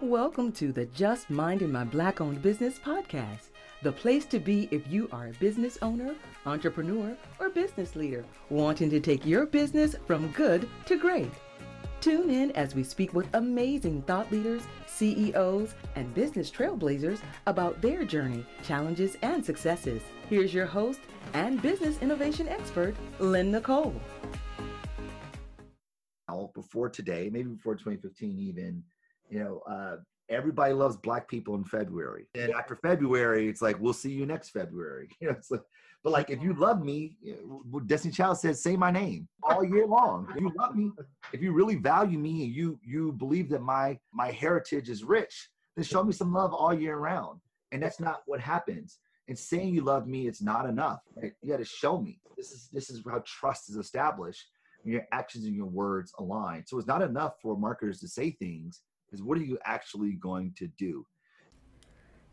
Welcome to the Just Minding My Black-Owned Business podcast, the place to be if you are a business owner, entrepreneur, or business leader wanting to take your business from good to great. Tune in as we speak with amazing thought leaders, CEOs, and business trailblazers about their journey, challenges, and successes. Here's your host and business innovation expert, Lynn Nicole. Before today, maybe before 2015 even, everybody loves black people in February. And after February, it's like, we'll see you next February. But if you love me, Destiny's Child says, say my name all year long. If you love me, if you really value me, and you believe that my heritage is rich, then show me some love all year round. And that's not what happens. And saying you love me, it's not enough. Right? You got to show me. This is how trust is established. And your actions and your words align. So it's not enough for marketers to say things. Is what are you actually going to do?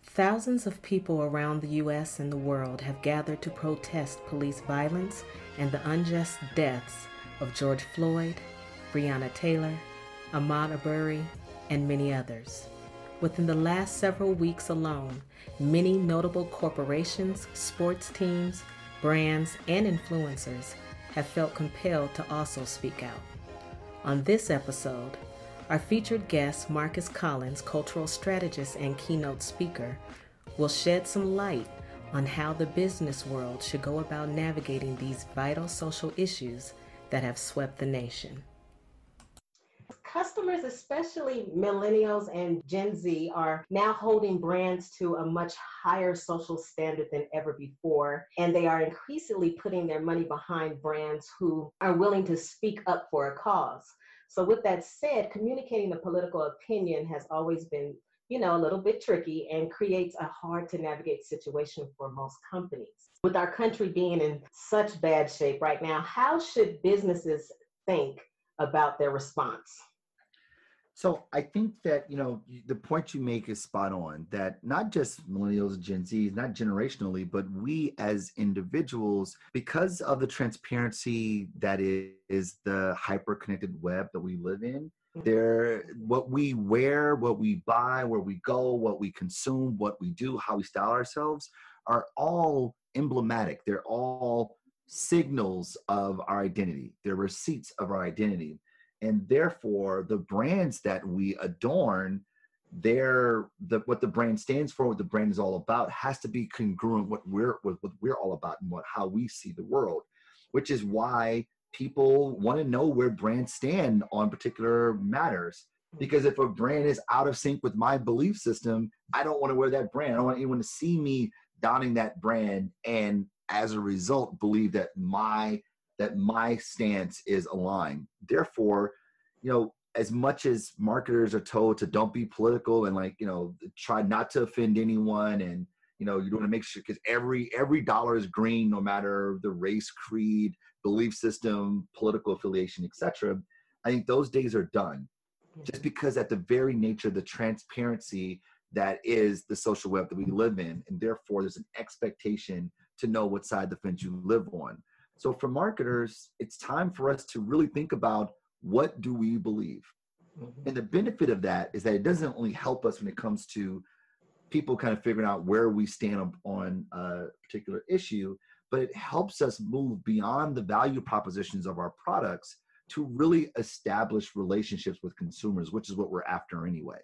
Thousands of people around the U.S. and the world have gathered to protest police violence and the unjust deaths of George Floyd, Breonna Taylor, Ahmaud Arbery, and many others. Within the last several weeks alone, many notable corporations, sports teams, brands, and influencers have felt compelled to also speak out. On this episode, our featured guest, Marcus Collins, cultural strategist and keynote speaker, will shed some light on how the business world should go about navigating these vital social issues that have swept the nation. Customers, especially millennials and Gen Z, are now holding brands to a much higher social standard than ever before, and they are increasingly putting their money behind brands who are willing to speak up for a cause. So with that said, communicating a political opinion has always been, a little bit tricky and creates a hard to navigate situation for most companies. With our country being in such bad shape right now, how should businesses think about their response? So I think that, the point you make is spot on, that not just millennials and Gen Zs, not generationally, but we as individuals, because of the transparency that is the hyper-connected web that we live in, what we wear, what we buy, where we go, what we consume, what we do, how we style ourselves are all emblematic. They're all signals of our identity. They're receipts of our identity. And therefore, the brands that we adorn, what the brand stands for, what the brand is all about, has to be congruent with what we're all about and how we see the world, which is why people want to know where brands stand on particular matters. Because if a brand is out of sync with my belief system, I don't want to wear that brand. I don't want anyone to see me donning that brand and, as a result, believe that my stance is aligned. Therefore, as much as marketers are told to don't be political and try not to offend anyone, and you want to make sure, because every dollar is green, no matter the race, creed, belief system, political affiliation, etc. I think those days are done, just because at the very nature of the transparency that is the social web that we live in, and therefore there's an expectation to know what side of the fence you live on. So for marketers, it's time for us to really think about, what do we believe? Mm-hmm. And the benefit of that is that it doesn't only help us when it comes to people kind of figuring out where we stand on a particular issue, but it helps us move beyond the value propositions of our products to really establish relationships with consumers, which is what we're after anyway.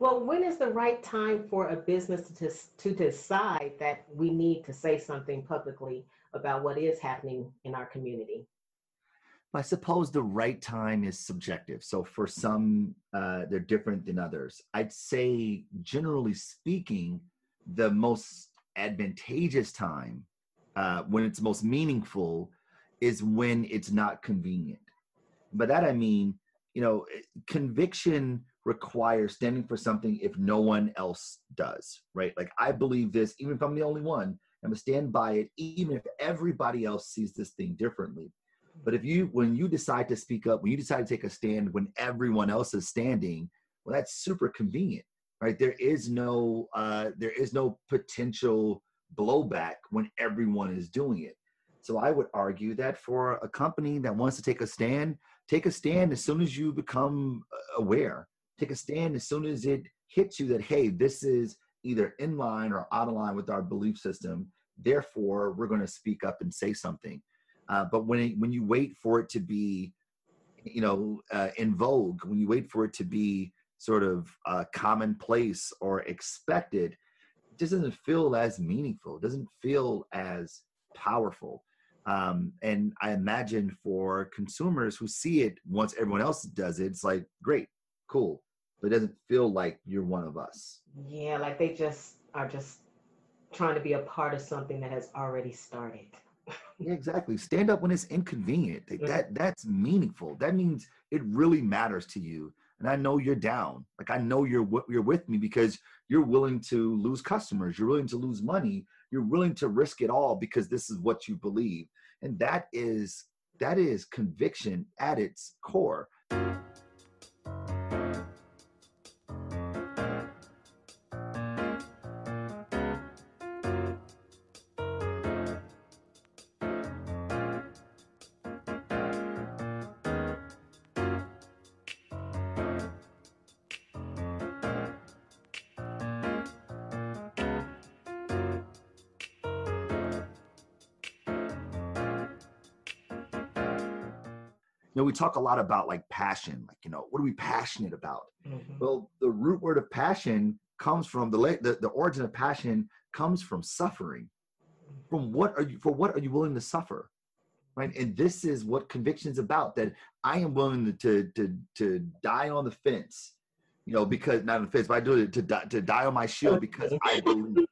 Well, when is the right time for a business to decide that we need to say something publicly about what is happening in our community? I suppose the right time is subjective. So for some, they're different than others. I'd say, generally speaking, the most advantageous time, when it's most meaningful, is when it's not convenient. By that I mean, conviction requires standing for something if no one else does, right? I believe this, even if I'm the only one. I'm going to stand by it, even if everybody else sees this thing differently. But when you decide to speak up, when you decide to take a stand when everyone else is standing, well, that's super convenient, right? There is no potential blowback when everyone is doing it. So I would argue that for a company that wants to take a stand as soon as you become aware. take a stand as soon as it hits you that, hey, this is either in line or out of line with our belief system. Therefore, we're going to speak up and say something. But when you wait for it to be, in vogue, when you wait for it to be sort of commonplace or expected, it doesn't feel as meaningful. It doesn't feel as powerful. And I imagine for consumers who see it once everyone else does it, it's like, great, cool. But it doesn't feel like you're one of us. Yeah, like they just are just trying to be a part of something that has already started. Yeah, exactly. Stand up when it's inconvenient. Like that's meaningful. That means it really matters to you. And I know you're down. Like I know you're with me because you're willing to lose customers. You're willing to lose money. You're willing to risk it all because this is what you believe. And that is conviction at its core. We talk a lot about like passion, like, what are we passionate about? Mm-hmm. Well, the root word of passion comes from the origin of passion comes from suffering. For what are you willing to suffer? Right. And this is what conviction is about, that I am willing to die on the fence, because not on the fence, but I do it to die on my shield because I believe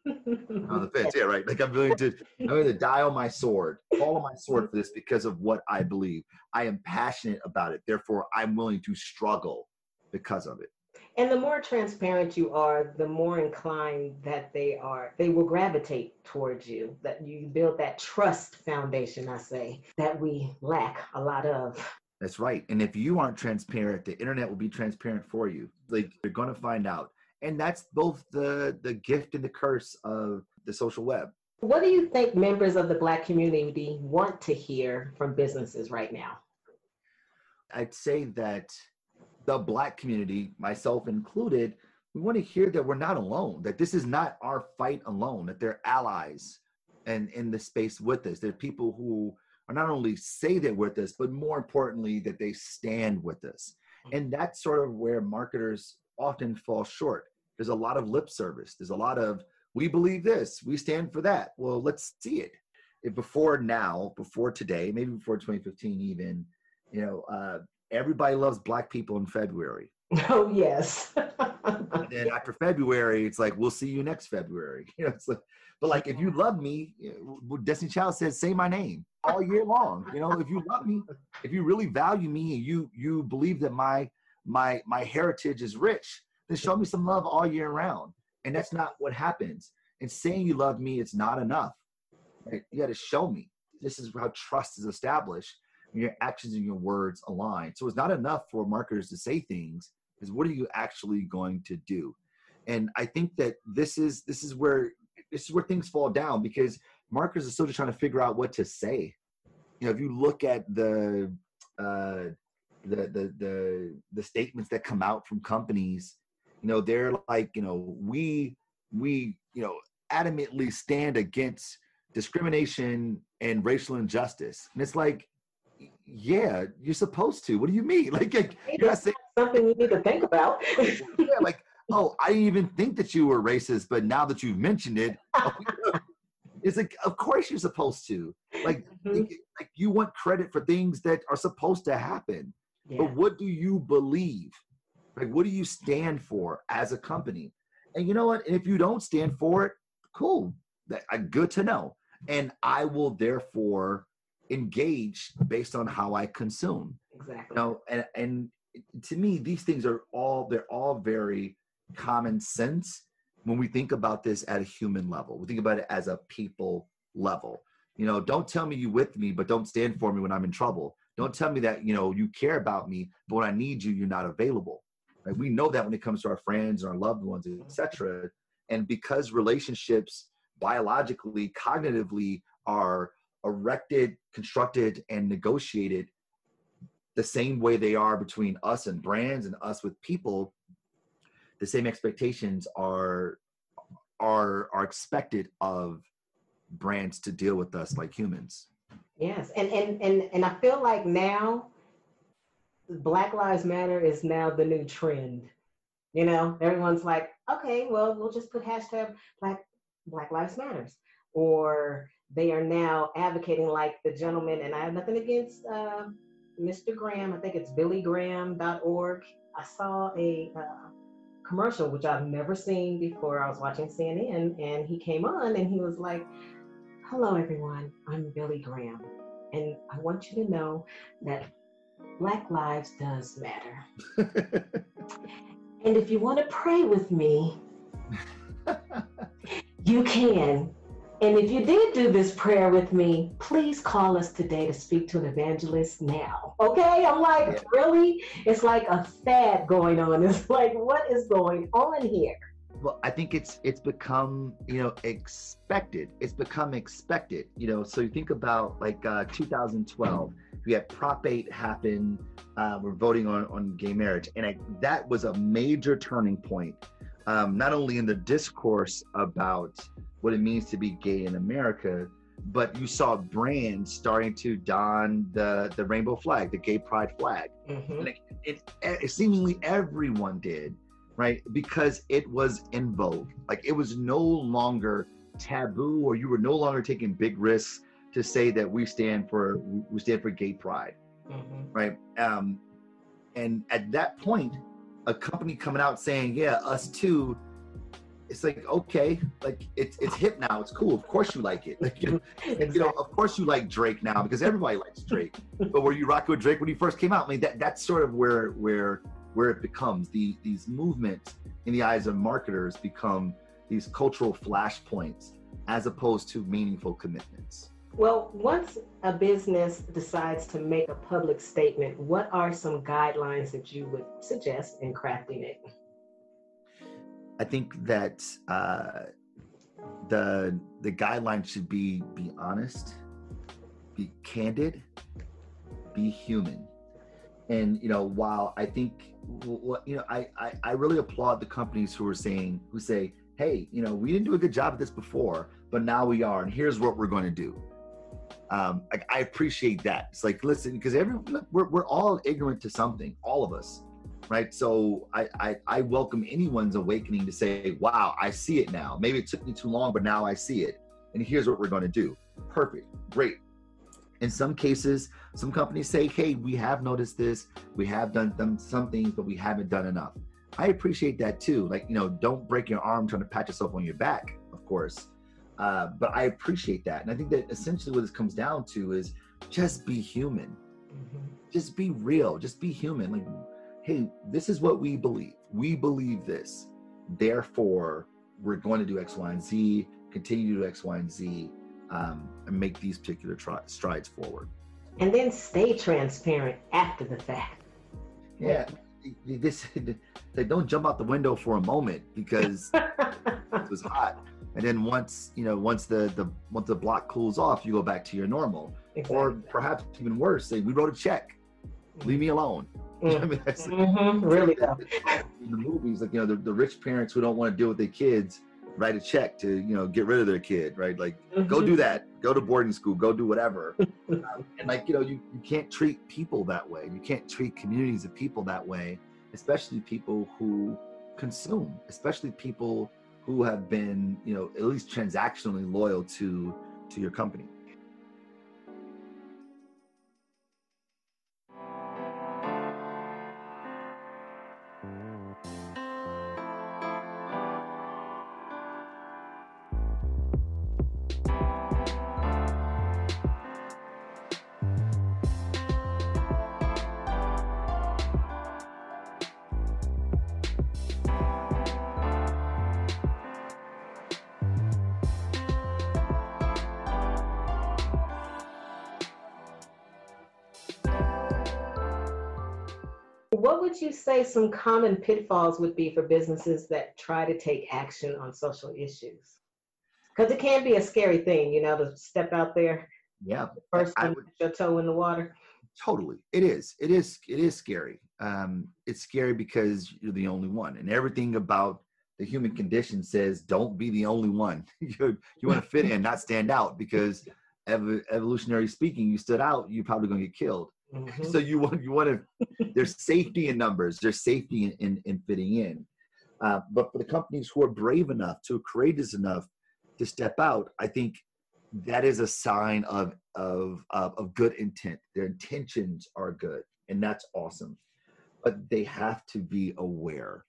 on the fence. Yeah. Right. Like I'm willing to die on my sword, fall on my sword for this because of what I believe. I am passionate about it. Therefore I'm willing to struggle because of it. And the more transparent you are, the more inclined that they will gravitate towards you, that you build that trust foundation, I say, that we lack a lot of. That's right. And if you aren't transparent, the internet will be transparent for you. Like, you're going to find out. And that's both the gift and the curse of the social web. What do you think members of the Black community want to hear from businesses right now? I'd say that the Black community, myself included, we want to hear that we're not alone, that this is not our fight alone, that they're allies and in the space with us. They're people who are not only say they're with us, but more importantly, that they stand with us. And that's sort of where marketers often fall short. There's a lot of lip service. There's a lot of, we believe this, we stand for that. Well, let's see it. If before now, before today, maybe before 2015 even, everybody loves Black people in February. Oh, yes. And then after February, it's like, we'll see you next February. It's like, but like, if you love me, Destiny Child says, say my name all year long. If you love me, if you really value me, and you believe that my heritage is rich, then show me some love all year round. And that's not what happens. And saying you love me, it's not enough. Right? You got to show me. This is how trust is established when your actions and your words align. So it's not enough for marketers to say things. Is what are you actually going to do? And I think that this is where things fall down, because marketers are still just trying to figure out what to say. If you look at the statements that come out from companies, they're like, we adamantly stand against discrimination and racial injustice. And it's like, yeah, you're supposed to. What do you mean? Like you're not saying something you need to think about. Yeah, like, oh, I didn't even think that you were racist, but now that you've mentioned it, it's like, of course you're supposed to. Like, mm-hmm. Like you want credit for things that are supposed to happen. Yeah. But what do you believe? Like, what do you stand for as a company? And you know what? And if you don't stand for it, cool. Good to know. And I will therefore engage based on how I consume. Exactly. And to me, these things they're all very common sense when we think about this at a human level. We think about it as a people level. Don't tell me you with me, but don't stand for me when I'm in trouble. Don't tell me that, you care about me, but when I need you, you're not available. Right? We know that when it comes to our friends, our loved ones, et cetera. And because relationships biologically, cognitively are erected, constructed, and negotiated the same way they are between us and brands and us with people, the same expectations are expected of brands to deal with us like humans. Yes. And I feel like now Black Lives Matter is now the new trend. You know, everyone's like, okay, well, we'll just put hashtag Black Lives Matters. Or they are now advocating, like the gentleman, and I have nothing against Mr. Graham. I think it's billygraham.org. I saw a commercial, which I've never seen before. I was watching CNN, and he came on, and he was like, hello, everyone, I'm Billy Graham, and I want you to know that Black Lives does matter. And if you want to pray with me, you can. And if you did do this prayer with me, please call us today to speak to an evangelist now. Okay? I'm like, yeah. Really? It's like a fad going on. It's like, what is going on here? Well, I think it's become, you know, expected. It's become expected, you know. So you think about like 2012, we had Prop 8 happen. We're voting on gay marriage. And that was a major turning point, not only in the discourse about what it means to be gay in America, but you saw brands starting to don the rainbow flag, the gay pride flag. Mm-hmm. And it seemingly everyone did, right? Because it was in vogue. Like, it was no longer taboo, or you were no longer taking big risks to say that we stand for gay pride, mm-hmm. right? And at that point, a company coming out saying, yeah, us too, it's like, okay, like it's hip now. It's cool. Of course you like it. Like, exactly. You know, of course you like Drake now because everybody likes Drake. But were you rocking with Drake when he first came out? I mean, that's sort of where it becomes these movements in the eyes of marketers become these cultural flashpoints as opposed to meaningful commitments. Well, once a business decides to make a public statement, what are some guidelines that you would suggest in crafting it? I think that the guidelines should be honest, be candid, be human. And, you know, while I think, you know, I really applaud the companies who say, hey, you know, we didn't do a good job at this before, but now we are, and here's what we're going to do. I appreciate that. It's like, listen, because we're all ignorant to something, all of us. Right. So I welcome anyone's awakening to say, wow, I see it now. Maybe it took me too long, but now I see it. And here's what we're going to do. Perfect. Great. In some cases, some companies say, hey, we have noticed this. We have done some things, but we haven't done enough. I appreciate that, too. Like, you know, don't break your arm trying to pat yourself on your back, of course. But I appreciate that. And I think that essentially what this comes down to is just be human. Mm-hmm. Just be real. Just be human. Like, hey, this is what we believe. We believe this. Therefore, we're going to do X, Y, and Z, continue to do X, Y, and Z, and make these particular strides forward. And then stay transparent after the fact. Yeah. Don't jump out the window for a moment because it was hot. And then once the block cools off, you go back to your normal. Exactly. Or perhaps even worse, say, we wrote a check. Mm-hmm. Leave me alone. You know what I mean? That's, mm-hmm. Really though. In the movies, like, you know, the rich parents who don't want to deal with their kids write a check to, you know, get rid of their kid, right? Like, mm-hmm. Go do that. Go to boarding school. Go do whatever. And like, you know, you can't treat people that way. You can't treat communities of people that way, especially people who consume, especially people who have been, you know, at least transactionally loyal to your company. What would you say some common pitfalls would be for businesses that try to take action on social issues? Because it can be a scary thing, you know, to step out there. Yeah. First time you put your toe in the water. Totally. It is scary. It's scary because you're the only one, and everything about the human condition says, don't be the only one. You want to fit in, not stand out, because evolutionary speaking, you stood out, you're probably going to get killed. Mm-hmm. So you want to, there's safety in numbers, there's safety in fitting in. But for the companies who are brave enough, to courageous enough to step out, I think that is a sign of good intent. Their intentions are good, and that's awesome. But they have to be aware.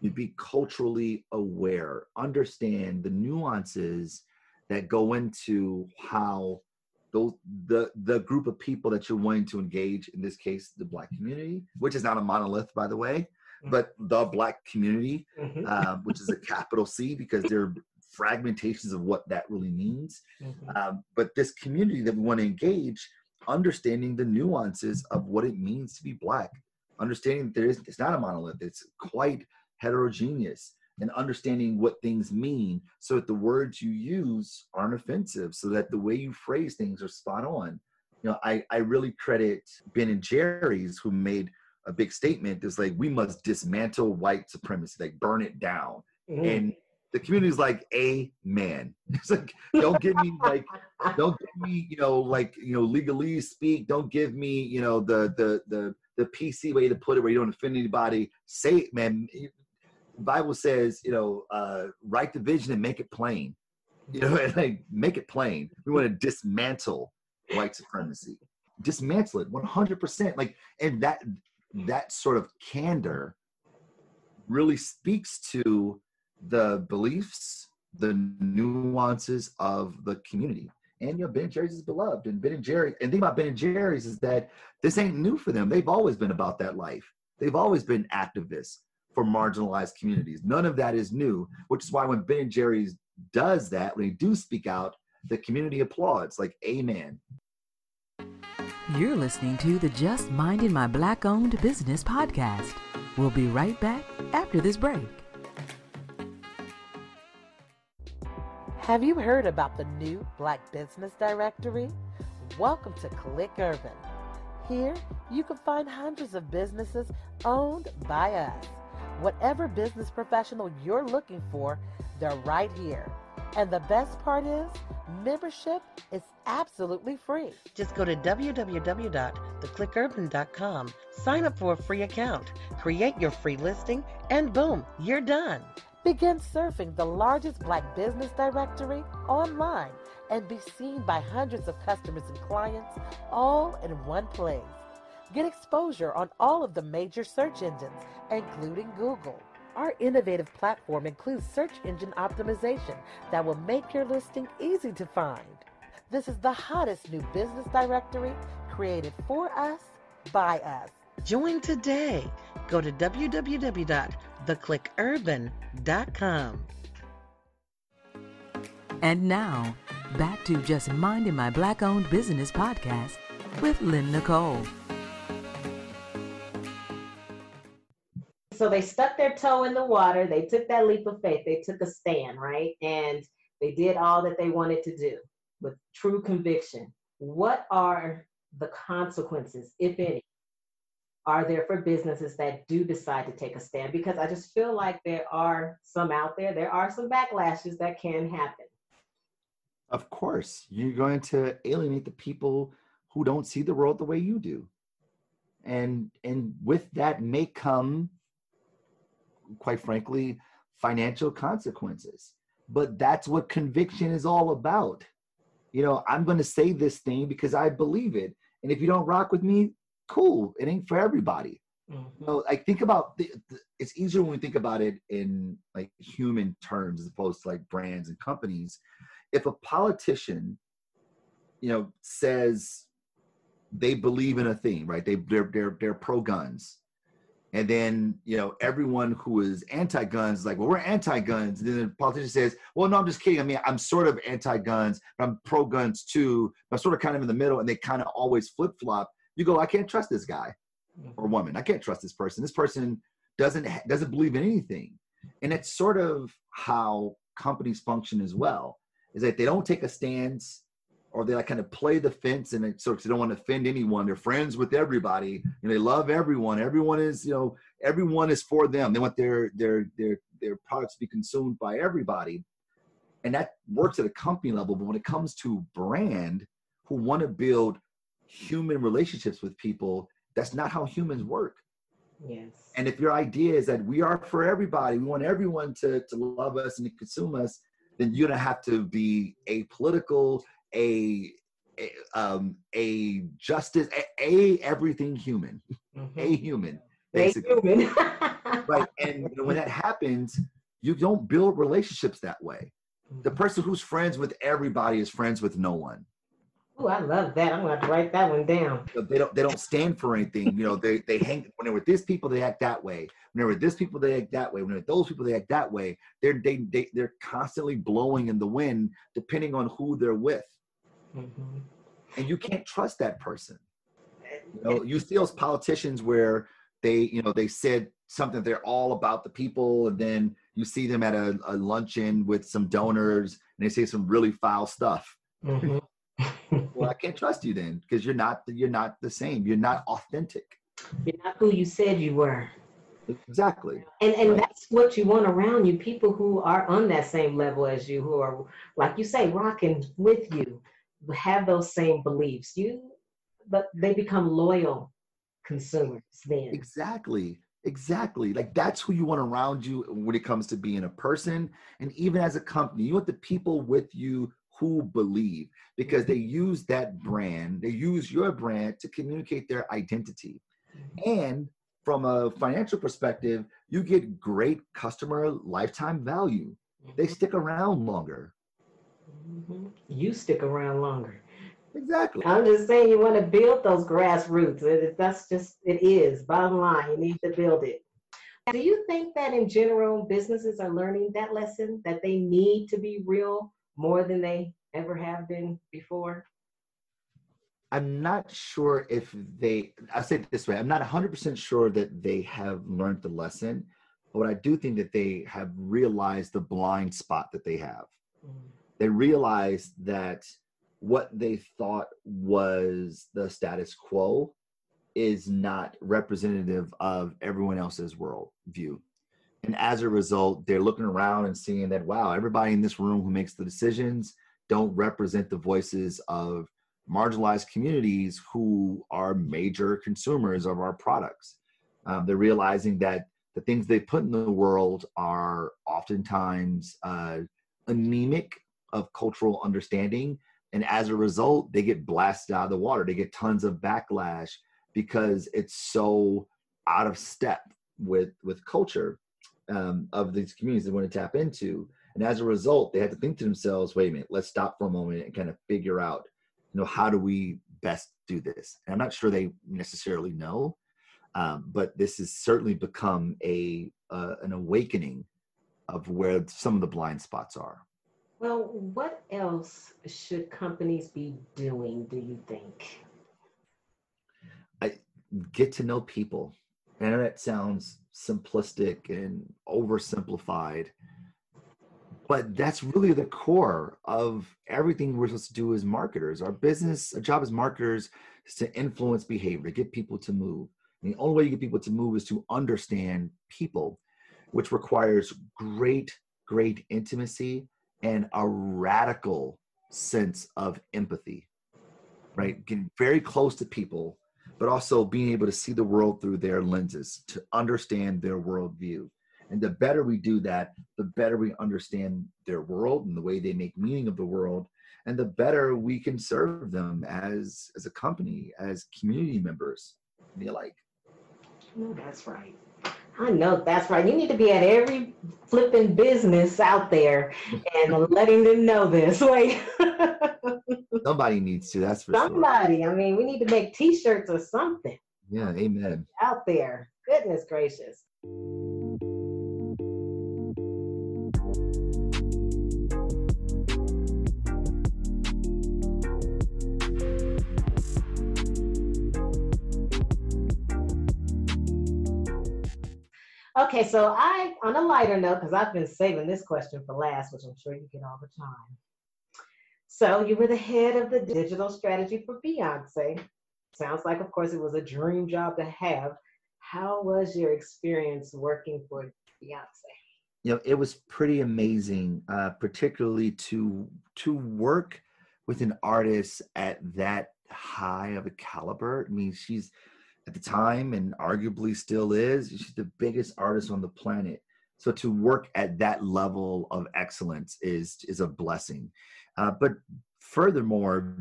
You'd be culturally aware, understand the nuances that go into how those, the group of people that you're wanting to engage, in this case, the Black community, which is not a monolith, by the way, but the Black community, mm-hmm. Which is a capital C, because there are fragmentations of what that really means. Mm-hmm. But this community that we want to engage, understanding the nuances of what it means to be Black, understanding that it's not a monolith, it's quite heterogeneous, and understanding what things mean so that the words you use aren't offensive, so that the way you phrase things are spot on. You know, I really credit Ben and Jerry's, who made a big statement that's like, we must dismantle white supremacy, like burn it down. Mm-hmm. And the community's like, amen. It's like, don't give me legalese speak. Don't give me, the PC way to put it where you don't offend anybody. Say it, man. The Bible says, write the vision and make it plain. Make it plain. We want to dismantle white supremacy. Dismantle it 100%. And that sort of candor really speaks to the beliefs, the nuances of the community. And Ben and Jerry's is beloved, and Ben and Jerry. And the thing about Ben and Jerry's is that this ain't new for them. They've always been about that life. They've always been activists for marginalized communities. None of that is new, which is why when Ben and Jerry's does that, when they do speak out, the community applauds. Like, amen. You're listening to the Just Minding My Black-Owned Business podcast. We'll be right back after this break. Have you heard about the new Black Business Directory? Welcome to Click Urban. Here, you can find hundreds of businesses owned by us. Whatever business professional you're looking for, they're right here. And the best part is, membership is absolutely free. Just go to www.theclickurban.com, sign up for a free account, create your free listing, and boom, you're done. Begin surfing the largest Black business directory online and be seen by hundreds of customers and clients, all in one place. Get exposure on all of the major search engines, including Google. Our innovative platform includes search engine optimization that will make your listing easy to find. This is the hottest new business directory, created for us, by us. Join today. Go to www.theclickurban.com. And now, back to Just Minding My Black-Owned Business podcast with Lynn Nicole. So they stuck their toe in the water. They took that leap of faith. They took a stand, right? And they did all that they wanted to do with true conviction. What are the consequences, if any, are there for businesses that do decide to take a stand? Because I just feel like there are some out there. There are some backlashes that can happen. Of course, you're going to alienate the people who don't see the world the way you do. And with that may come, quite frankly, financial consequences. But that's what conviction is all about. I'm going to say this thing because I believe it. And if you don't rock with me, cool, it ain't for everybody. Mm-hmm. I think about it's easier when we think about it in human terms as opposed to brands and companies. If a politician, says they believe in a thing, right? They're pro guns, and then everyone who is anti guns is like, well, we're anti guns. Then the politician says, well, no, I'm just kidding. I mean, I'm sort of anti guns, but I'm pro guns too. But I'm sort of kind of in the middle, and they kind of always flip flop. You go, I can't trust this guy or woman. I can't trust this person. This person doesn't believe in anything. And it's sort of how companies function as well, is that they don't take a stance or they like kind of play the fence and it, so they don't want to offend anyone. They're friends with everybody and they love everyone. Everyone is, you know, everyone is for them. They want their products to be consumed by everybody. And that works at a company level. But when it comes to brand who want to build human relationships with people, that's not how humans work. Yes. And if your idea is that we are for everybody, we want everyone to love us and to consume us, then you're going to have to be apolitical, a justice, a everything human, mm-hmm. a human. Basically. A human. Right. And when that happens, you don't build relationships that way. The person who's friends with everybody is friends with no one. Oh, I love that. I'm going to have to write that one down. They don't stand for anything. You know, they hang, when they're with this people, they act that way. When they're with this people, they act that way. When they're with those people, they act that way. They're constantly blowing in the wind, depending on who they're with. Mm-hmm. And you can't trust that person. You know, you see those politicians where they, you know, they said something, they're all about the people. And then you see them at a luncheon with some donors and they say some really foul stuff. Mm-hmm. Well, I can't trust you then, because you're not the same. You're not authentic. You're not who you said you were. Exactly. And right. That's what you want around you. People who are on that same level as you, who are, like you say, rocking with you, have those same beliefs. But they become loyal consumers then. Exactly. Exactly. Like, that's who you want around you when it comes to being a person. And even as a company, you want the people with you who believe, because they use that brand, they use your brand to communicate their identity. And from a financial perspective, you get great customer lifetime value. They stick around longer. Mm-hmm. You stick around longer. Exactly. I'm just saying, you want to build those grassroots. That's just, it is, bottom line, you need to build it. Do you think that in general, businesses are learning that lesson, that they need to be real more than they ever have been before? I'm not sure if they, I'll say it this way, I'm not 100% sure that they have learned the lesson, but I do think that they have realized the blind spot that they have. Mm-hmm. They realized that what they thought was the status quo is not representative of everyone else's world view. And as a result, they're looking around and seeing that, wow, everybody in this room who makes the decisions don't represent the voices of marginalized communities who are major consumers of our products. They're realizing that the things they put in the world are oftentimes anemic of cultural understanding. And as a result, they get blasted out of the water. They get tons of backlash because it's so out of step with culture. Of these communities they want to tap into. And as a result, they have to think to themselves, wait a minute, let's stop for a moment and kind of figure out, you know, how do we best do this? And I'm not sure they necessarily know, but this has certainly become an awakening of where some of the blind spots are. Well, what else should companies be doing, do you think? Get to know people. I know that sounds simplistic and oversimplified, but that's really the core of everything we're supposed to do as marketers. Our job as marketers is to influence behavior, get people to move. And the only way you get people to move is to understand people, which requires great, great intimacy and a radical sense of empathy, right? Getting very close to people, but also being able to see the world through their lenses, to understand their worldview. And the better we do that, the better we understand their world and the way they make meaning of the world, and the better we can serve them as a company, as community members, and the like. No, that's right. I know that's right. You need to be at every flipping business out there and letting them know this. Wait. Somebody needs to, that's for somebody. Sure. I mean, we need to make t-shirts or something. Yeah, amen. Out there. Goodness gracious. Okay, so on a lighter note, because I've been saving this question for last, which I'm sure you get all the time. So you were the head of the digital strategy for Beyonce. Sounds like, of course, it was a dream job to have. How was your experience working for Beyonce? You know, it was pretty amazing, particularly to work with an artist at that high of a caliber. I mean, she's at the time and arguably still is, she's the biggest artist on the planet. So to work at that level of excellence is a blessing. But furthermore,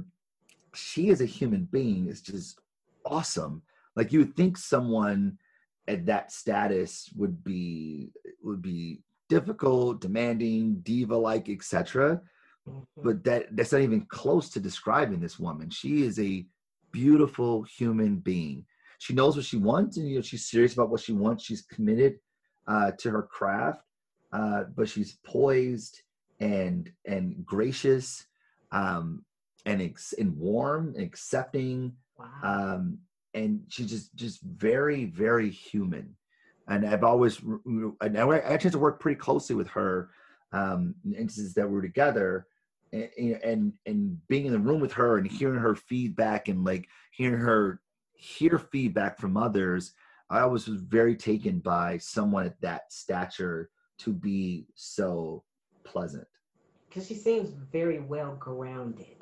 she as a human being is just awesome. Like, you would think someone at that status would be difficult, demanding, diva-like, etc. But that's not even close to describing this woman. She is a beautiful human being. She knows what she wants, and, you know, she's serious about what she wants. She's committed to her craft, but she's poised and gracious, and warm and accepting. Wow. And she's just very, very human. And I've always, I actually had to work pretty closely with her in instances that we're together, and being in the room with her and hearing her feedback and like hearing her hear feedback from others. I always was very taken by someone at that stature to be so pleasant. Because she seems very well grounded.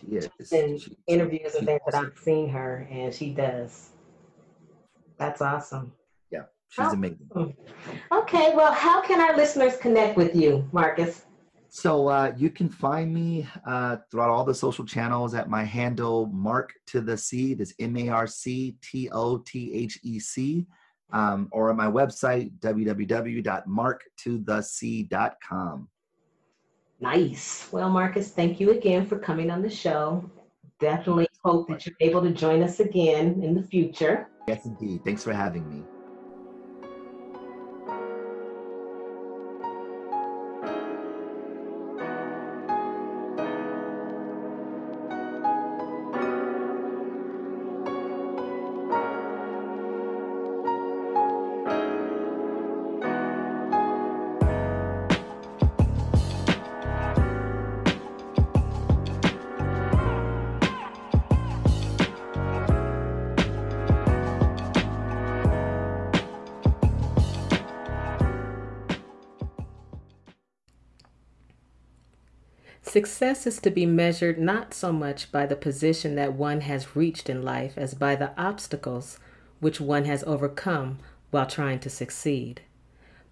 She is. In interviews and things that I've seen her, and she does. That's awesome. Yeah, she's amazing. Okay, well, how can our listeners connect with you, Marcus? So you can find me throughout all the social channels at my handle, Mark to the C. That's MarcToThec, or on my website, www.marktothec.com. Nice. Well, Marcus, thank you again for coming on the show. Definitely hope that you're able to join us again in the future. Yes, indeed. Thanks for having me. Success is to be measured not so much by the position that one has reached in life as by the obstacles which one has overcome while trying to succeed.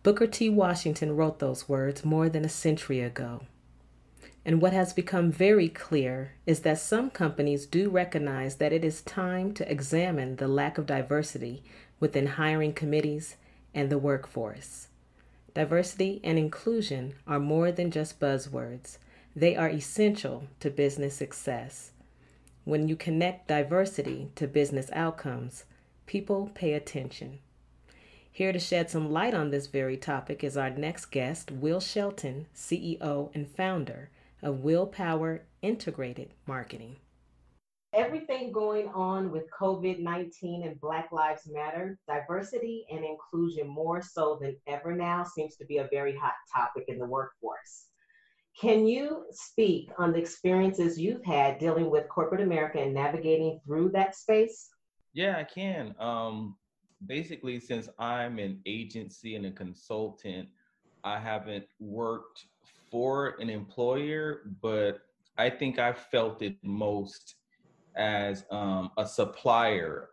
Booker T. Washington wrote those words more than a century ago. And what has become very clear is that some companies do recognize that it is time to examine the lack of diversity within hiring committees and the workforce. Diversity and inclusion are more than just buzzwords. They are essential to business success. When you connect diversity to business outcomes, people pay attention. Here to shed some light on this very topic is our next guest, Will Shelton, CEO and founder of Willpower Integrated Marketing. Everything going on with COVID-19 and Black Lives Matter, diversity and inclusion more so than ever now seems to be a very hot topic in the workforce. Can you speak on the experiences you've had dealing with corporate America and navigating through that space? Yeah, I can. Basically, since I'm an agency and a consultant, I haven't worked for an employer, but I think I felt it most as a supplier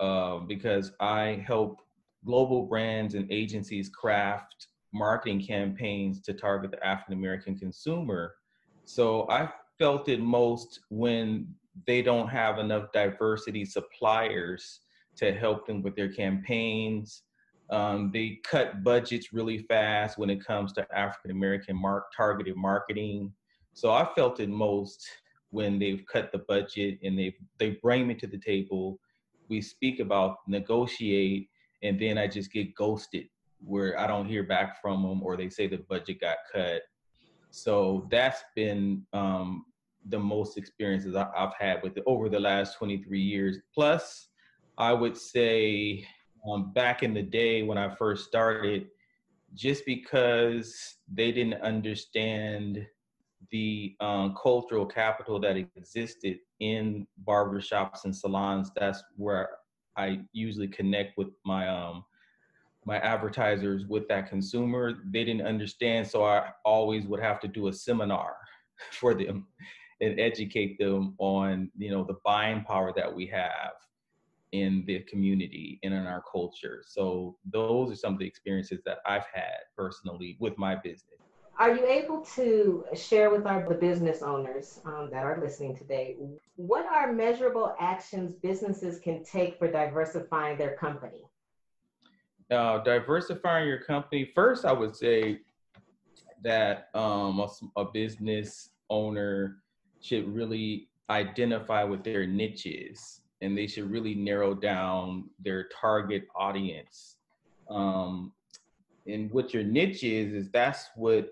because I help global brands and agencies craft marketing campaigns to target the African-American consumer. So I felt it most when they don't have enough diversity suppliers to help them with their campaigns. They cut budgets really fast when it comes to African-American targeted marketing. So I felt it most when they've cut the budget and they bring me to the table. We speak about negotiate, and then I just get ghosted, where I don't hear back from them, or they say the budget got cut. So that's been the most experiences I've had with it over the last 23 years. Plus, I would say back in the day when I first started, just because they didn't understand the cultural capital that existed in barbershops and salons. That's where I usually connect with my my advertisers with that consumer. They didn't understand, so I always would have to do a seminar for them and educate them on, you know, the buying power that we have in the community and in our culture. So those are some of the experiences that I've had personally with my business. Are you able to share with the business owners that are listening today, what are measurable actions businesses can take for diversifying their company? Diversifying your company. First, I would say that a business owner should really identify with their niches, and they should really narrow down their target audience. And what your niche is that's what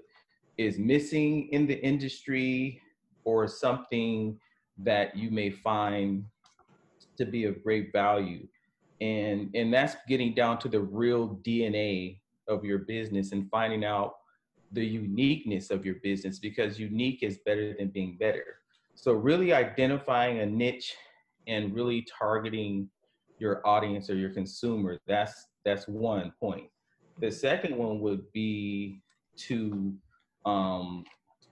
is missing in the industry, or something that you may find to be of great value. And that's getting down to the real DNA of your business and finding out the uniqueness of your business, because unique is better than being better. So really identifying a niche and really targeting your audience or your consumer, that's one point. The second one would be to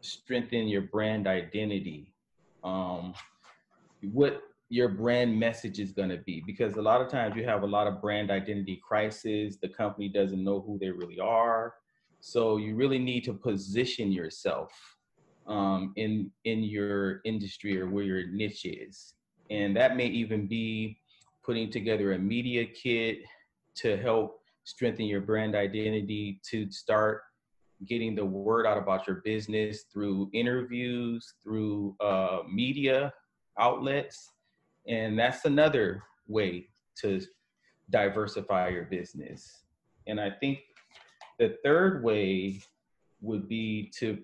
strengthen your brand identity. What your brand message is going to be, because a lot of times you have a lot of brand identity crisis. The company doesn't know who they really are. So you really need to position yourself in your industry or where your niche is. And that may even be putting together a media kit to help strengthen your brand identity, to start getting the word out about your business through interviews, through media outlets. And that's another way to diversify your business. And I think the third way would be to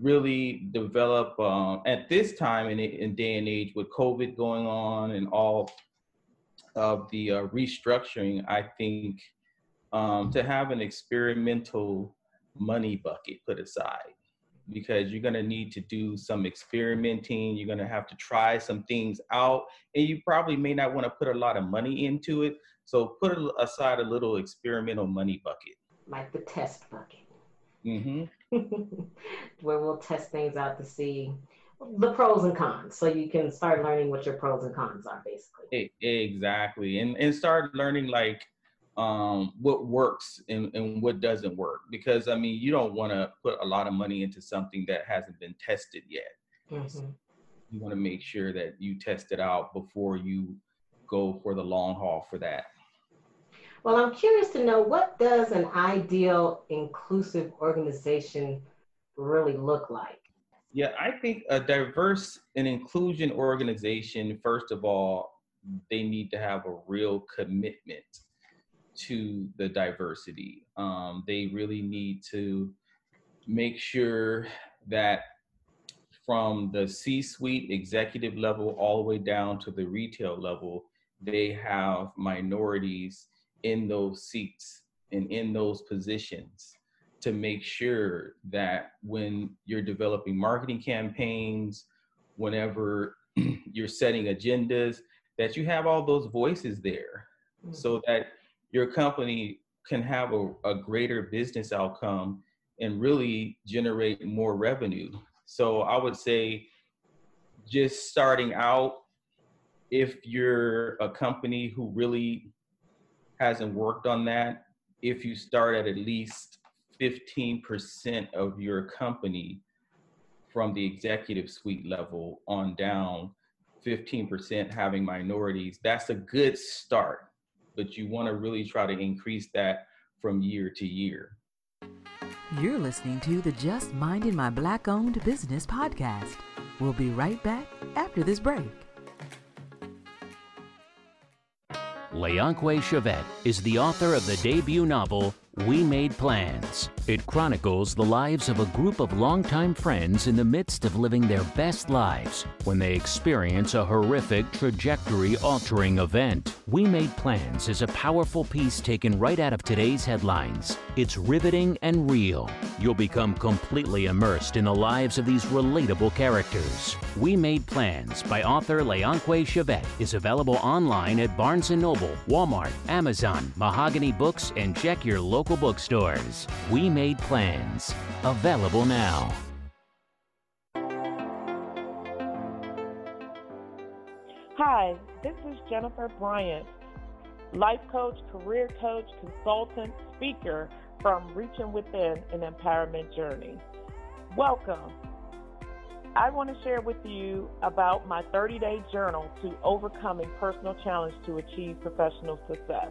really develop, at this time in day and age with COVID going on and all of the restructuring, I think to have an experimental money bucket put aside, because you're going to need to do some experimenting. You're going to have to try some things out, and you probably may not want to put a lot of money into it. So put aside a little experimental money bucket. Like the test bucket. Mm-hmm. Where we'll test things out to see the pros and cons. So you can start learning what your pros and cons are, basically. Exactly. And start learning, like, what works and what doesn't work, because I mean, you don't want to put a lot of money into something that hasn't been tested yet. Mm-hmm. So you want to make sure that you test it out before you go for the long haul for that. Well, I'm curious to know, what does an ideal inclusive organization really look like? Yeah, I think a diverse and inclusion organization, first of all, they need to have a real commitment to the diversity. They really need to make sure that from the C-suite executive level all the way down to the retail level, they have minorities in those seats and in those positions, to make sure that when you're developing marketing campaigns, whenever you're setting agendas, that you have all those voices there, so that your company can have a greater business outcome and really generate more revenue. So I would say, just starting out, if you're a company who really hasn't worked on that, if you start at least 15% of your company from the executive suite level on down, 15% having minorities, that's a good start. But you want to really try to increase that from year to year. You're listening to the Just Minding My Black-Owned Business podcast. We'll be right back after this break. Leonque Chevette is the author of the debut novel, We Made Plans. It chronicles the lives of a group of longtime friends in the midst of living their best lives when they experience a horrific trajectory-altering event. We Made Plans is a powerful piece taken right out of today's headlines. It's riveting and real. You'll become completely immersed in the lives of these relatable characters. We Made Plans by author Leonque Chevette is available online at Barnes & Noble, Walmart, Amazon, Mahogany Books, and check your local bookstores. We Made Plans, available now. Hi, this is Jennifer Bryant, life coach, career coach, consultant, speaker from Reaching Within, an Empowerment Journey. Welcome. I want to share with you about my 30-day journal to overcoming personal challenge to achieve professional success.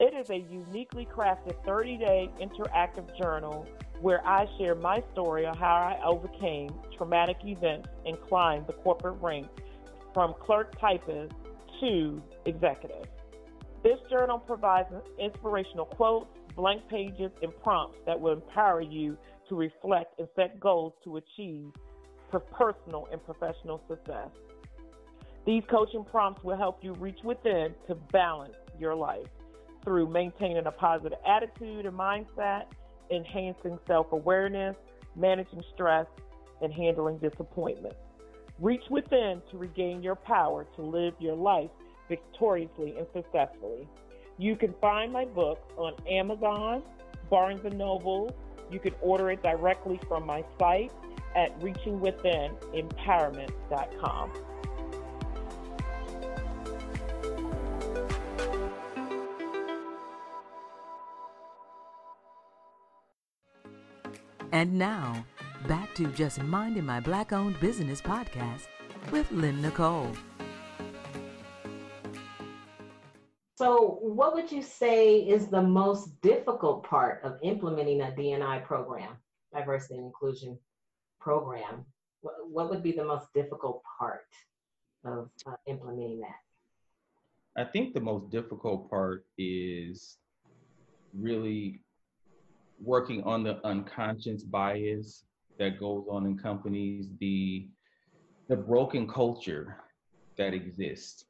It is a uniquely crafted 30-day interactive journal where I share my story of how I overcame traumatic events and climbed the corporate ranks from clerk typist to executive. This journal provides inspirational quotes, blank pages, and prompts that will empower you to reflect and set goals to achieve personal and professional success. These coaching prompts will help you reach within to balance your life through maintaining a positive attitude and mindset, enhancing self-awareness, managing stress, and handling disappointment. Reach within to regain your power to live your life victoriously and successfully. You can find my book on Amazon, Barnes & Noble. You can order it directly from my site at reachingwithinempowerment.com. And now, back to Just Minding My Black-Owned Business podcast with Lynn Nicole. So what would you say is the most difficult part of implementing a D&I program, diversity and inclusion program? What would be the most difficult part of implementing that? I think the most difficult part is really working on the unconscious bias that goes on in companies, the broken culture that exists.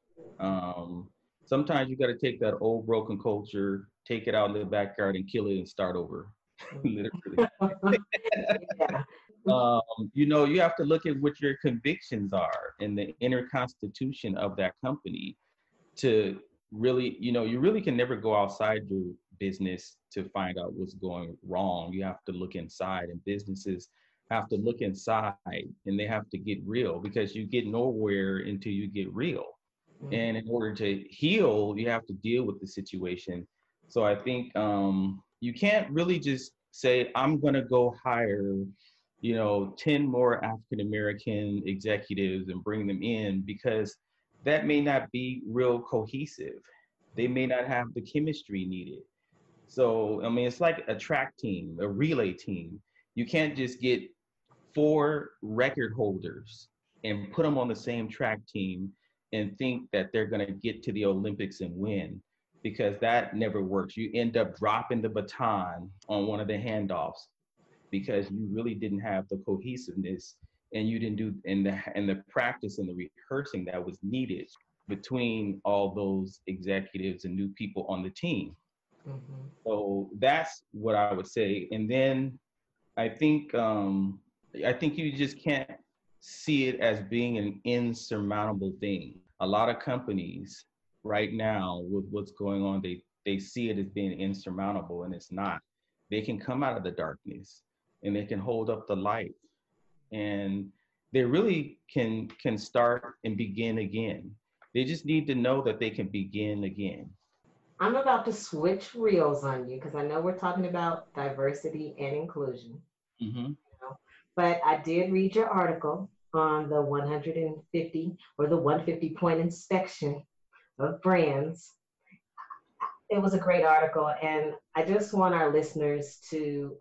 Sometimes you got to take that old broken culture, take it out in the backyard and kill it and start over. Literally. You have to look at what your convictions are and the inner constitution of that company to really, you really can never go outside your business to find out what's going wrong. You have to look inside, and businesses have to look inside and they have to get real, because you get nowhere until you get real. Mm-hmm. And in order to heal, you have to deal with the situation. So I think you can't really just say, I'm going to go hire, 10 more African-American executives and bring them in, because that may not be real cohesive. They may not have the chemistry needed. So, it's like a track team, a relay team. You can't just get 4 record holders and put them on the same track team and think that they're going to get to the Olympics and win, because that never works. You end up dropping the baton on one of the handoffs because you really didn't have the cohesiveness, and you didn't do in the practice and the rehearsing that was needed between all those executives and new people on the team. Mm-hmm. So that's what I would say. And then I think you just can't see it as being an insurmountable thing. A lot of companies right now, with what's going on, they see it as being insurmountable, and it's not. They can come out of the darkness and they can hold up the light, and they really can start and begin again. They just need to know that they can begin again. I'm about to switch reels on you, because I know we're talking about diversity and inclusion. Mm-hmm. But I did read your article on the 150 or the 150 point inspection of brands. It was a great article, and I just want our listeners to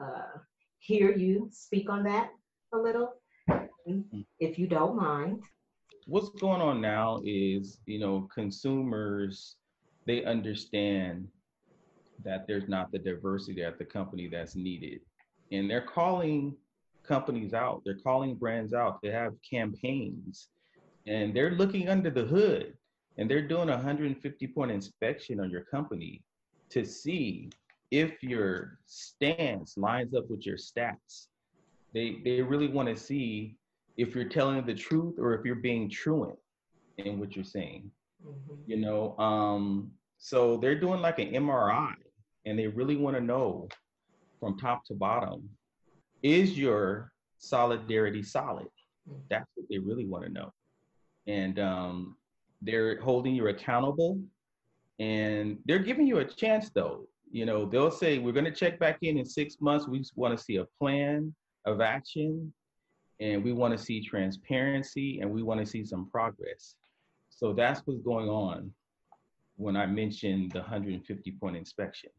hear you speak on that a little, if you don't mind. What's going on now is, consumers, they understand that there's not the diversity at the company that's needed. And they're calling companies out. They're calling brands out. They have campaigns and they're looking under the hood and they're doing a 150-point inspection on your company to see if your stance lines up with your stats. They really want to see if you're telling the truth or if you're being truant in what you're saying. Mm-hmm. You know, so they're doing like an MRI and they really want to know from top to bottom, is your solidarity solid? That's what they really want to know. And they're holding you accountable and they're giving you a chance though. You know, they'll say, we're going to check back in 6 months. We just want to see a plan of action and we want to see transparency and we want to see some progress. So that's what's going on when I mentioned the 150-point inspection.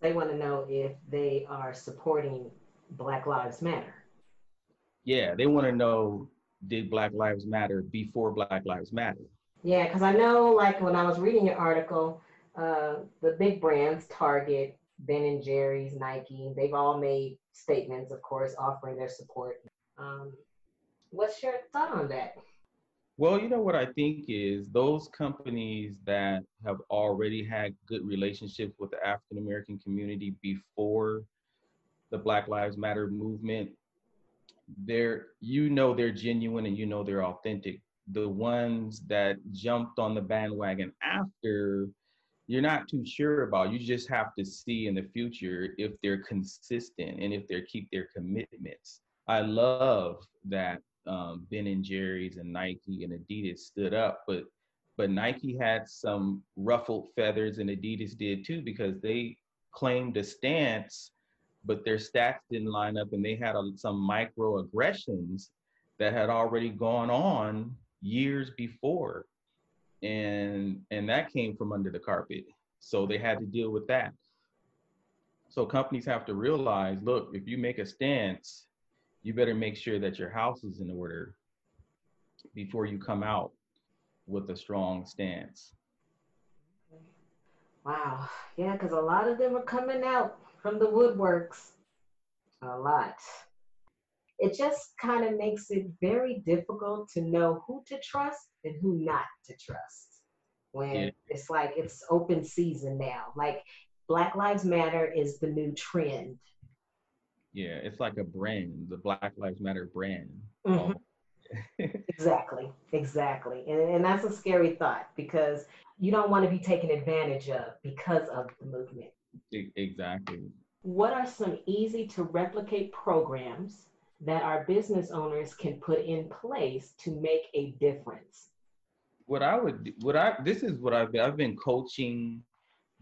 They want to know if they are supporting Black Lives Matter. Yeah, they want to know, did Black Lives Matter before Black Lives Matter? Yeah, because I know, like, when I was reading your article, the big brands, Target, Ben and Jerry's, Nike, they've all made statements, of course, offering their support. What's your thought on that? Well, you know what I think is those companies that have already had good relationships with the African-American community before the Black Lives Matter movement, they're, you know, they're genuine and you know they're authentic. The ones that jumped on the bandwagon after, you're not too sure about. You just have to see in the future if they're consistent and if they keep their commitments. I love that Ben and Jerry's and Nike and Adidas stood up, but Nike had some ruffled feathers and Adidas did too, because they claimed a stance, but their stats didn't line up and they had some microaggressions that had already gone on years before. And that came from under the carpet. So they had to deal with that. So companies have to realize, look, if you make a stance, you better make sure that your house is in order before you come out with a strong stance. Wow. Yeah, because a lot of them are coming out from the woodworks. A lot. It just kind of makes it very difficult to know who to trust and who not to trust when it's like it's open season now. Like Black Lives Matter is the new trend. Yeah, it's like a brand, the Black Lives Matter brand. Mm-hmm. Exactly. And that's a scary thought because you don't want to be taken advantage of because of the movement. Exactly. What are some easy to replicate programs that our business owners can put in place to make a difference? I've been coaching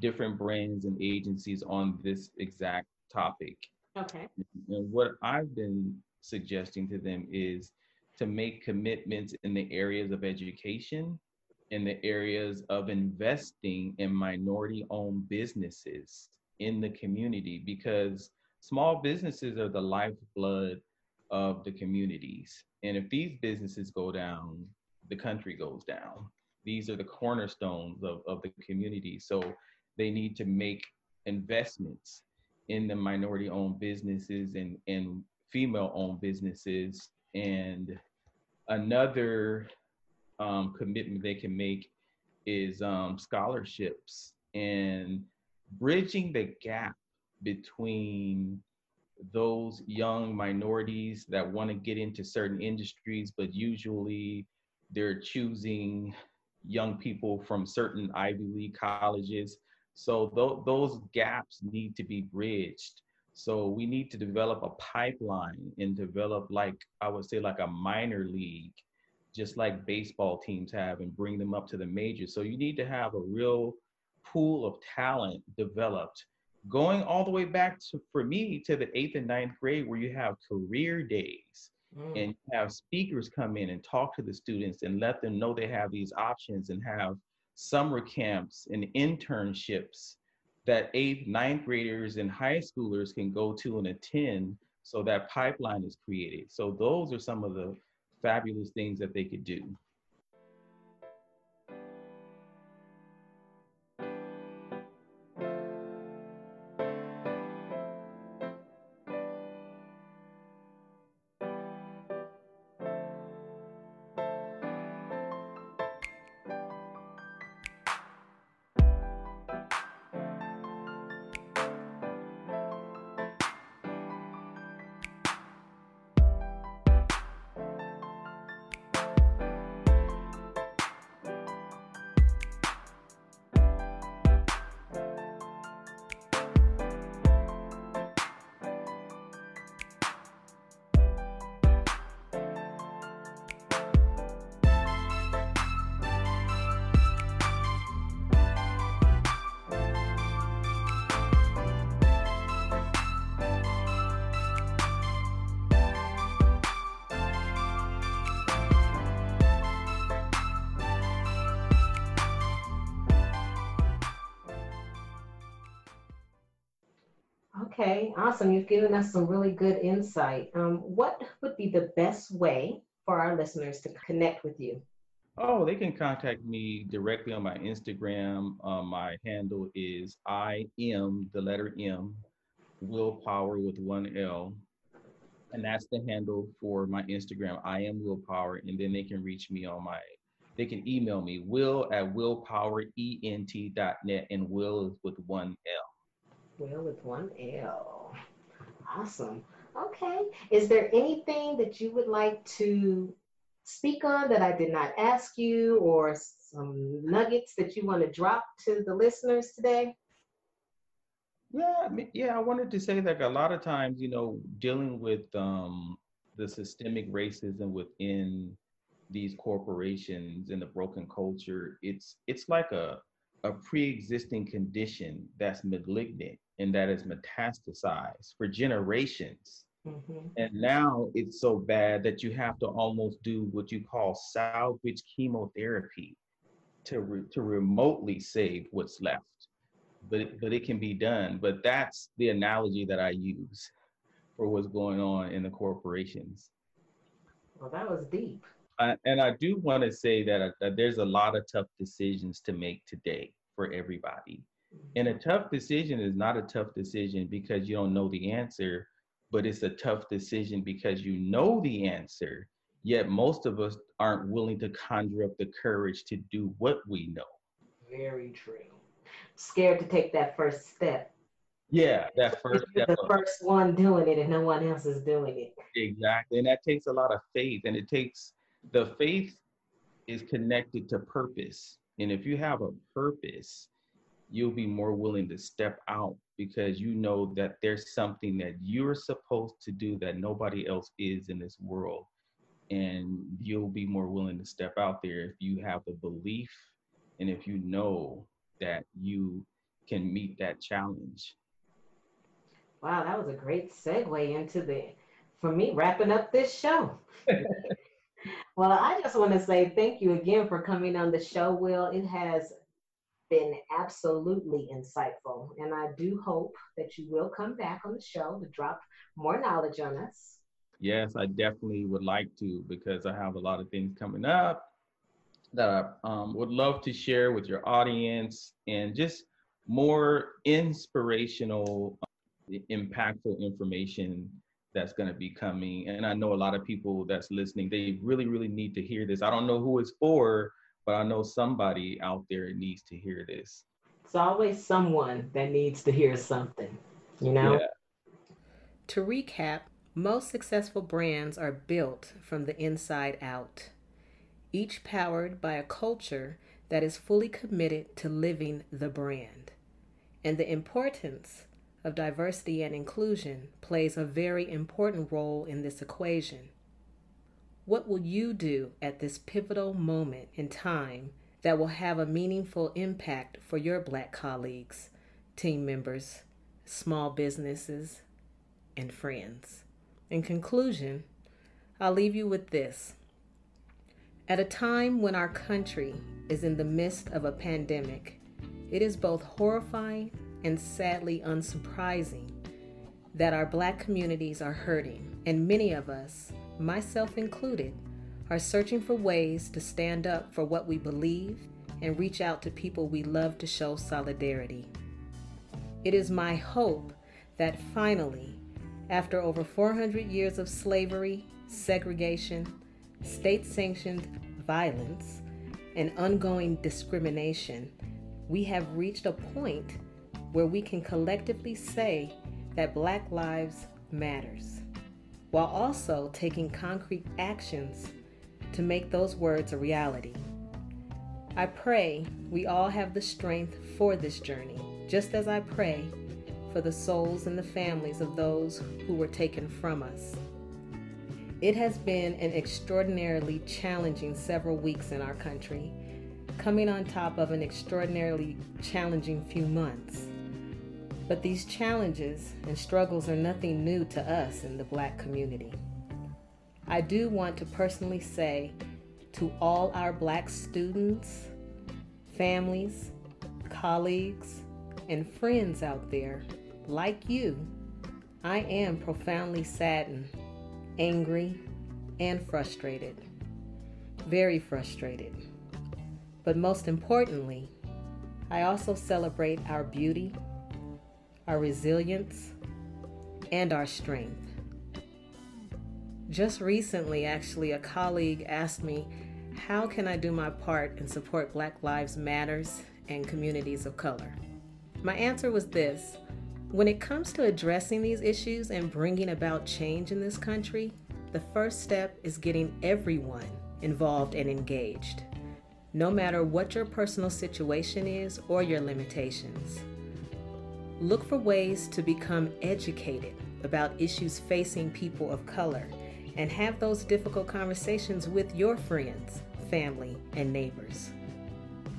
different brands and agencies on this exact topic. Okay. And what I've been suggesting to them is to make commitments in the areas of education, in the areas of investing in minority-owned businesses in the community, because small businesses are the lifeblood of the communities. And if these businesses go down, the country goes down. These are the cornerstones of the community. So they need to make investments in the minority-owned businesses and female-owned businesses. And another commitment they can make is scholarships and bridging the gap between those young minorities that want to get into certain industries, but usually they're choosing young people from certain Ivy League colleges. So those gaps need to be bridged. So we need to develop a pipeline and develop, like a minor league, just like baseball teams have, and bring them up to the majors. So you need to have a real pool of talent developed, going all the way back to the 8th and 9th grade, where you have career days and you have speakers come in and talk to the students and let them know they have these options, and have summer camps and internships that 8th, 9th graders and high schoolers can go to and attend. So that pipeline is created. So those are some of the fabulous things that they could do. Okay, awesome. You've given us some really good insight. What would be the best way for our listeners to connect with you? Oh, they can contact me directly on my Instagram. My handle is I am Willpower with one L. And that's the handle for my Instagram, I am Willpower. And then they can reach me on my, they can email me, will@willpowerent.net, and Will is with one L. Will with one L. Awesome. Okay. Is there anything that you would like to speak on that I did not ask you, or some nuggets that you want to drop to the listeners today? Yeah, I wanted to say that a lot of times, you know, dealing with the systemic racism within these corporations and the broken culture, it's like a pre-existing condition that's malignant and that is metastasized for generations. Mm-hmm. And now it's so bad that you have to almost do what you call salvage chemotherapy to remotely save what's left. But it can be done. But that's the analogy that I use for what's going on in the corporations. Well, that was deep. And I do want to say that there's a lot of tough decisions to make today for everybody. Mm-hmm. And a tough decision is not a tough decision because you don't know the answer, but it's a tough decision because you know the answer, yet most of us aren't willing to conjure up the courage to do what we know. Very true. Scared to take that first step. Yeah, that first step. You're the first one doing it and no one else is doing it. Exactly. And that takes a lot of faith, and the faith is connected to purpose. And if you have a purpose, you'll be more willing to step out because you know that there's something that you're supposed to do that nobody else is in this world. And you'll be more willing to step out there if you have the belief and if you know that you can meet that challenge. Wow, that was a great segue into wrapping up this show. Well, I just want to say thank you again for coming on the show, Will. It has been absolutely insightful. And I do hope that you will come back on the show to drop more knowledge on us. Yes, I definitely would like to, because I have a lot of things coming up that I would love to share with your audience, and just more inspirational, impactful information that's going to be coming. And I know a lot of people that's listening, they really, really need to hear this. I don't know who it's for, but I know somebody out there needs to hear this. It's always someone that needs to hear something, you know? Yeah. To recap, most successful brands are built from the inside out, each powered by a culture that is fully committed to living the brand. And the importance of diversity and inclusion plays a very important role in this equation. What will you do at this pivotal moment in time that will have a meaningful impact for your Black colleagues, team members, small businesses, and friends? In conclusion, I'll leave you with this. At a time when our country is in the midst of a pandemic, it is both horrifying and sadly unsurprising that our Black communities are hurting, and many of us, myself included, are searching for ways to stand up for what we believe and reach out to people we love to show solidarity. It is my hope that finally, after over 400 years of slavery, segregation, state-sanctioned violence, and ongoing discrimination, we have reached a point where we can collectively say that Black lives matters, while also taking concrete actions to make those words a reality. I pray we all have the strength for this journey, just as I pray for the souls and the families of those who were taken from us. It has been an extraordinarily challenging several weeks in our country, coming on top of an extraordinarily challenging few months. But these challenges and struggles are nothing new to us in the Black community. I do want to personally say to all our Black students, families, colleagues, and friends out there, like you, I am profoundly saddened, angry, and frustrated. Very frustrated. But most importantly, I also celebrate our beauty, our resilience, and our strength. Just recently, actually, a colleague asked me, how can I do my part and support Black Lives Matters and communities of color? My answer was this: when it comes to addressing these issues and bringing about change in this country, the first step is getting everyone involved and engaged, no matter what your personal situation is or your limitations. Look for ways to become educated about issues facing people of color and have those difficult conversations with your friends, family, and neighbors.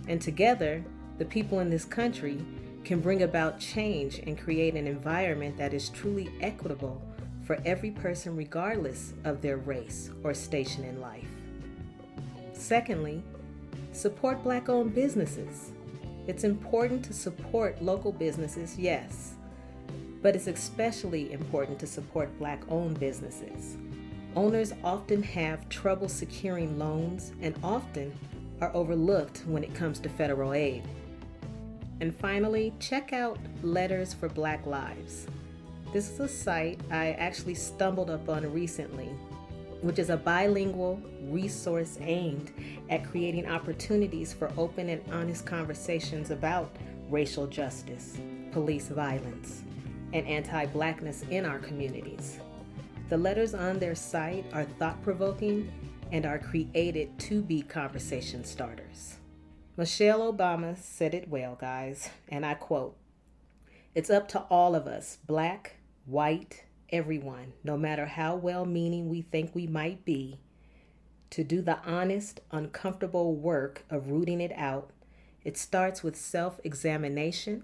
And together, the people in this country can bring about change and create an environment that is truly equitable for every person, regardless of their race or station in life. Secondly, support Black-owned businesses. It's important to support local businesses, yes, but it's especially important to support Black-owned businesses. Owners often have trouble securing loans and often are overlooked when it comes to federal aid. And finally, check out Letters for Black Lives. This is a site I actually stumbled upon recently, which is a bilingual resource aimed at creating opportunities for open and honest conversations about racial justice, police violence, and anti-Blackness in our communities. The letters on their site are thought-provoking and are created to be conversation starters. Michelle Obama said it well, guys, and I quote, "It's up to all of us, Black, white, everyone, no matter how well-meaning we think we might be, to do the honest, uncomfortable work of rooting it out. It starts with self-examination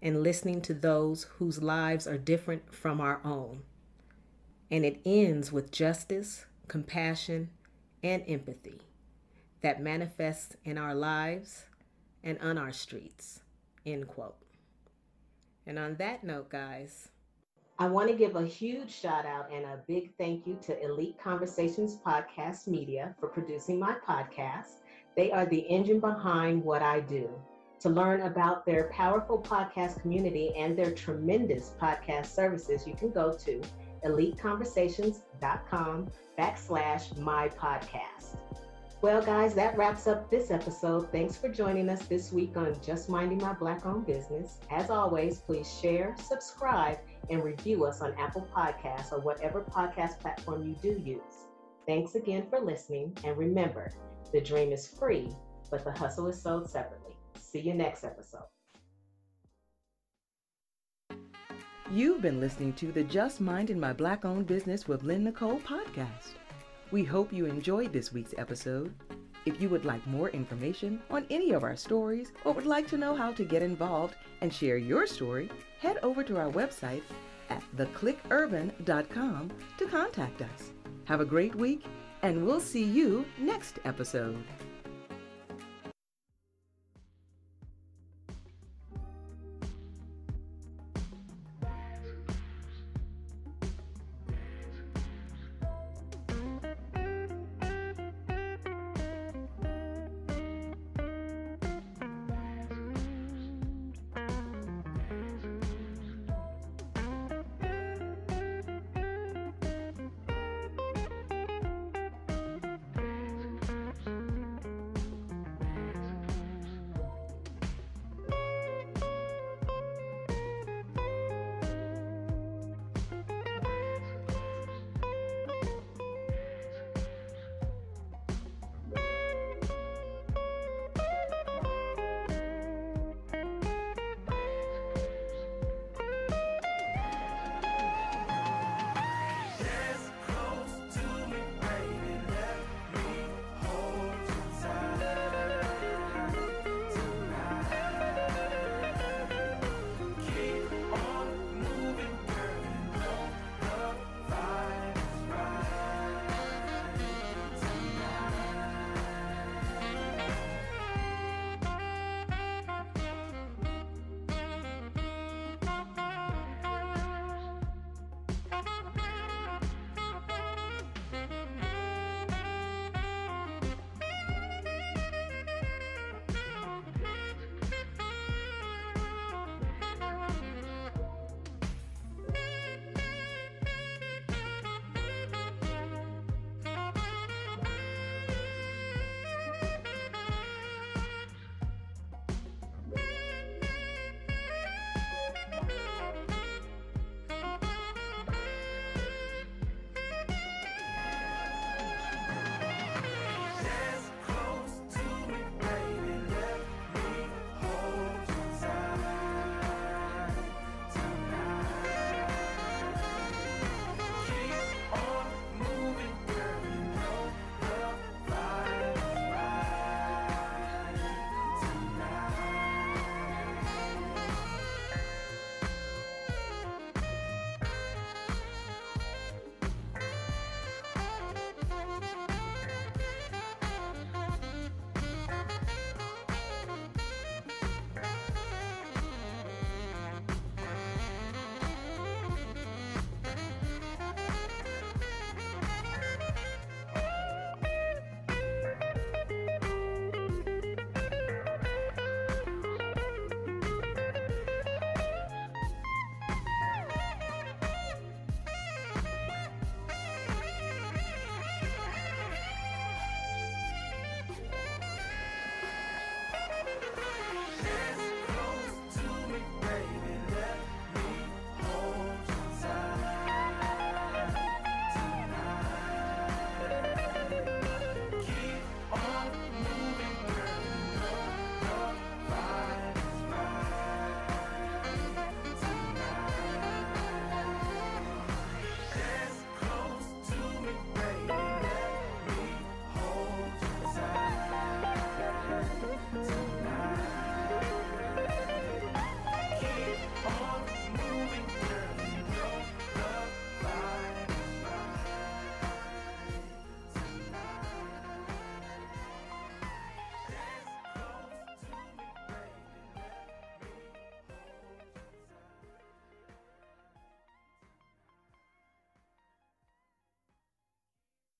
and listening to those whose lives are different from our own. And it ends with justice, compassion, and empathy that manifests in our lives and on our streets," end quote. And on that note, guys, I want to give a huge shout out and a big thank you to Elite Conversations Podcast Media for producing my podcast. They are the engine behind what I do. To learn about their powerful podcast community and their tremendous podcast services, you can go to eliteconversations.com/mypodcast. Well, guys, that wraps up this episode. Thanks for joining us this week on Just Minding My Black-Owned Business. As always, please share, subscribe, and review us on Apple Podcasts or whatever podcast platform you do use. Thanks again for listening. And remember, the dream is free, but the hustle is sold separately. See you next episode. You've been listening to the Just Minding My Black-Owned Business with Lynn Nicole podcast. We hope you enjoyed this week's episode. If you would like more information on any of our stories or would like to know how to get involved and share your story, head over to our website at theclickurban.com to contact us. Have a great week, and we'll see you next episode.